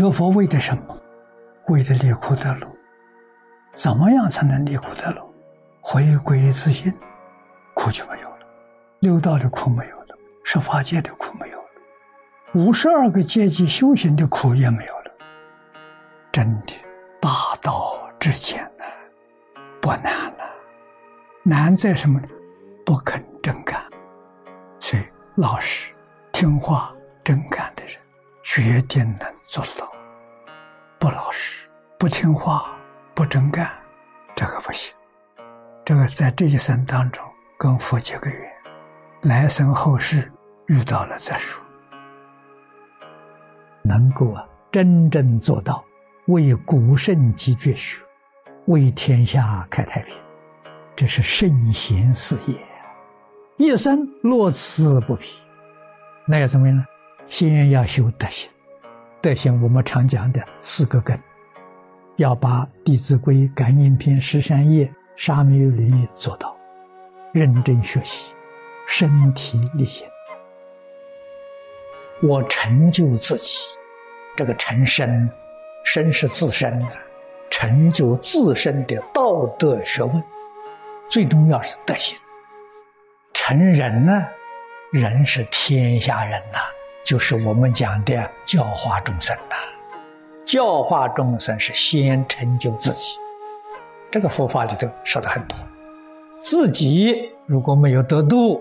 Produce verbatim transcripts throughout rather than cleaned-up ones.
学佛为的什么？为的离苦得乐。怎么样才能离苦得乐？回归自性，苦就没有了，六道的苦没有了，十法界的苦没有了，五十二个阶级修行的苦也没有了。真的大道至简呢，不难呢、啊。难在什么呢？不肯真干。所以老实听话真干的人决定能做得到，不老实不听话不真干，这个不行。这个在这一生当中跟佛结个缘，来生后世遇到了再说。能够啊真正做到为古圣继绝学，为天下开太平，这是圣贤事业，一生乐此不疲。那要怎么样呢？先要修德行，德行我们常讲的四个根，要把《弟子规》《感应篇》《十善业》《沙弥律仪》做到，认真学习，身体力行。我成就自己，这个成身，身是自身，成就自身的道德学问，最重要是德行。成人呢，人是天下人呐、啊，就是我们讲的教化众生呐、啊。教化众生是先成就自己，这个佛法里头说的很多。自己如果没有得度，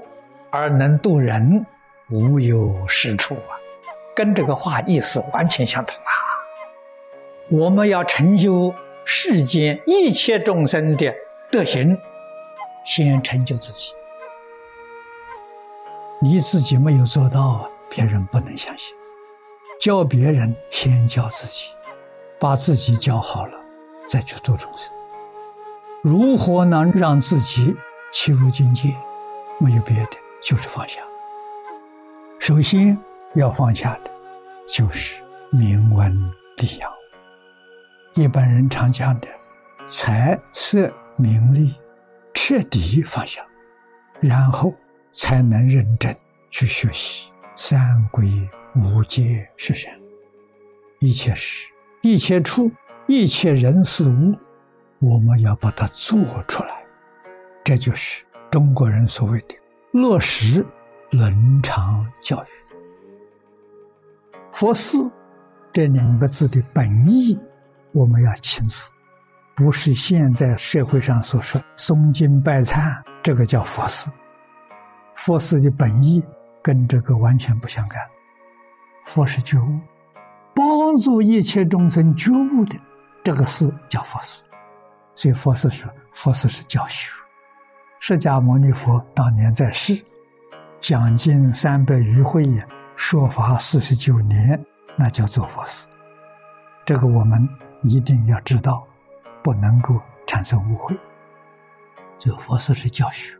而能度人，无有是处啊，跟这个话意思完全相同啊。我们要成就世间一切众生的德行，先成就自己。你自己没有做到啊，别人不能相信。教别人先教自己，把自己教好了再去度众生。如何能让自己契入境界？没有别的，就是放下。首先要放下的就是名闻利养，一般人常讲的财色名利彻底放下，然后才能认真去学习三归无界是身，一切事一切处一切人事物，我们要把它做出来。这就是中国人所谓的落实伦常教育。佛寺这两个字的本意我们要清楚，不是现在社会上所说诵经拜忏，这个叫佛寺。佛寺的本意跟这个完全不相干。佛是觉悟，帮助一切众生觉悟的，这个寺叫佛寺。所以佛寺是佛寺是教学。释迦牟尼佛当年在世，讲经三百余会，说法四十九年，那叫做佛寺。这个我们一定要知道，不能够产生误会。这个佛寺是教学，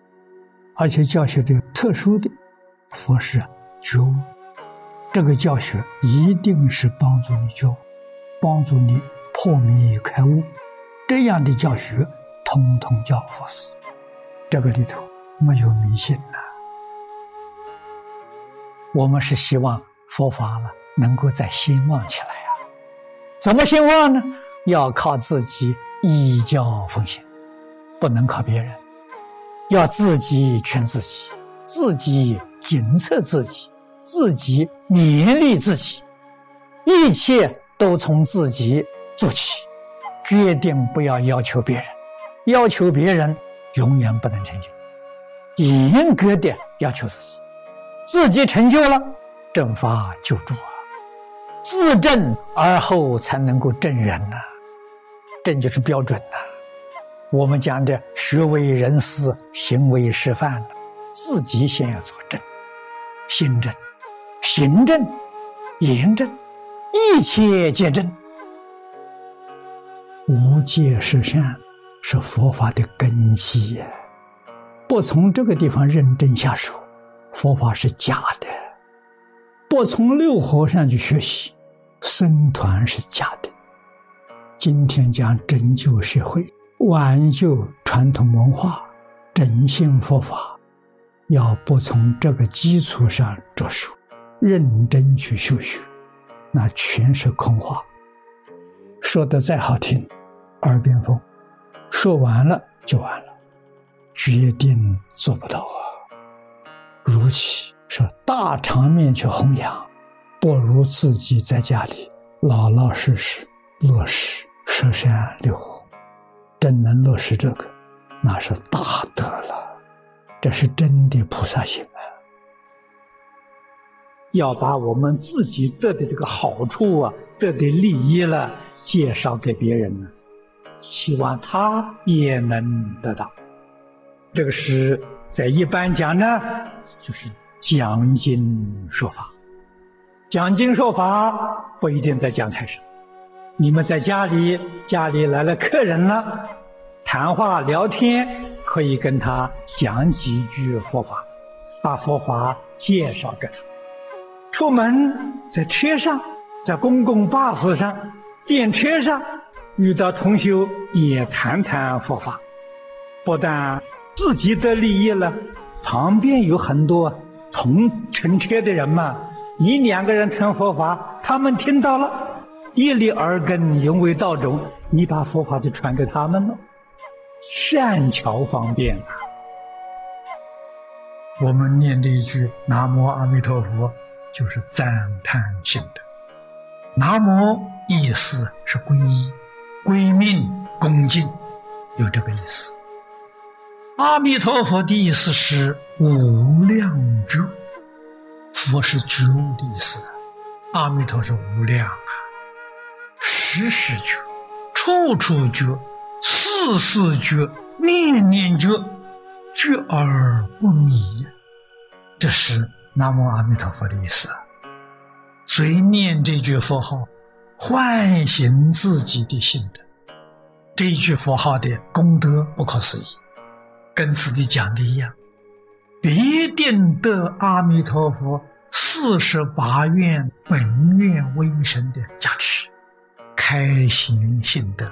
而且教学这个特殊的，佛是觉悟。这个教学一定是帮助你觉悟，帮助你破迷开悟，这样的教学通通叫佛寺。这个里头没有迷信呐、啊。我们是希望佛法呢能够再兴旺起来啊。怎么兴旺呢？要靠自己依教奉行，不能靠别人，要自己劝自己，自己警策自己，自己勉励自己，一切都从自己做起，决定不要要求别人，要求别人永远不能成就。严格的要求自己，自己成就了，正法救助啊，自证而后才能够证人呐、啊，证就是标准呐、啊。我们讲的学为人师，行为示范、啊，自己先要做证，心证。行正言正一切皆正，无界是善是佛法的根基，不从这个地方认真下手，佛法是假的。不从六合上去学习，僧团是假的。今天讲拯救社会，挽救传统文化，振兴佛法，要不从这个基础上着手认真去修学，那全是空话。说得再好听，耳边风，说完了就完了，决定做不到啊。如其说大场面去弘扬，不如自己在家里老老实实落实十善六弘。真能落实这个，那是大德了，这是真的菩萨行啊。要把我们自己得的这个好处啊，得的利益了，介绍给别人呢，希望他也能得到。这个是在一般讲呢，就是讲经说法。讲经说法不一定在讲台上，你们在家里，家里来了客人了，谈话聊天，可以跟他讲几句佛法，把佛法介绍给他。出门在车上，在公共巴士上，电车上遇到同修也谈谈佛法，不但自己的利益了，旁边有很多同乘车的人嘛，你两个人谈佛法，他们听到了，一理耳根，融为道种，你把佛法就传给他们了，善巧方便啊。我们念这一句南无阿弥陀佛，就是赞叹性的。南无意思是皈依、归命、恭敬，有这个意思。阿弥陀佛的意思是无量觉，佛是觉悟的意思，阿弥陀是无量啊，时时觉、处处觉、事事觉、念念觉，觉而不迷，这是南无阿弥陀佛的意思。随念这句佛号，唤醒自己的心得，这一句佛号的功德不可思议，跟此地讲的一样，必定得阿弥陀佛四十八愿本愿威神的加持，开行信德。